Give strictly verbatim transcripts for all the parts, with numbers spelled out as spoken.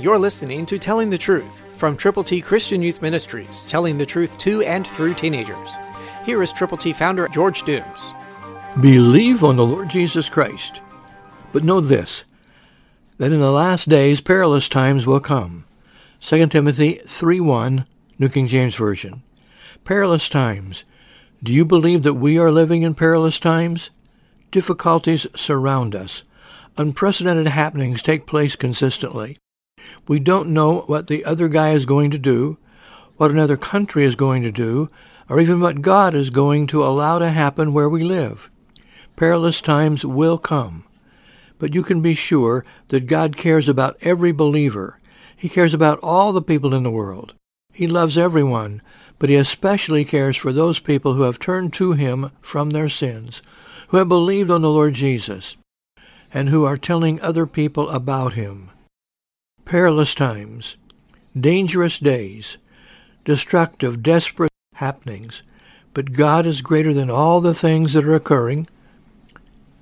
You're listening to Telling the Truth from Triple T Christian Youth Ministries, telling the truth to and through teenagers. Here is Triple T founder George Dooms. Believe on the Lord Jesus Christ. But know this, that in the last days perilous times will come. Second Timothy three one, New King James Version. Perilous times. Do you believe that we are living in perilous times? Difficulties surround us. Unprecedented happenings take place consistently. We don't know what the other guy is going to do, what another country is going to do, or even what God is going to allow to happen where we live. Perilous times will come. But you can be sure that God cares about every believer. He cares about all the people in the world. He loves everyone, but he especially cares for those people who have turned to him from their sins, who have believed on the Lord Jesus, and who are telling other people about him. Perilous times, dangerous days, destructive, desperate happenings. But God is greater than all the things that are occurring,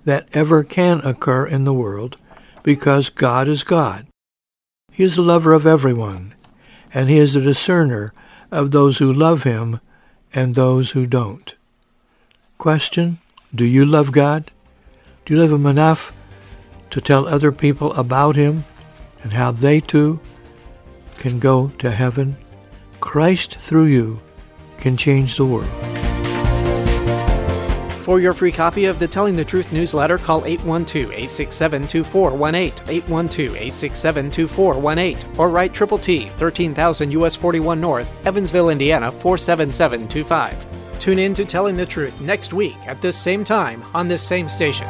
that ever can occur in the world, because God is God. He is the lover of everyone, and he is the discerner of those who love him and those who don't. Question, do you love God? Do you love him enough to tell other people about him and how they too can go to heaven? Christ through you can change the world. For your free copy of the Telling the Truth newsletter, call eight one two, eight six seven, two four one eight, eight one two, eight six seven, two four one eight, or write Triple T, thirteen thousand U S forty-one North, Evansville, Indiana, four seven seven two five. Tune in to Telling the Truth next week at this same time on this same station.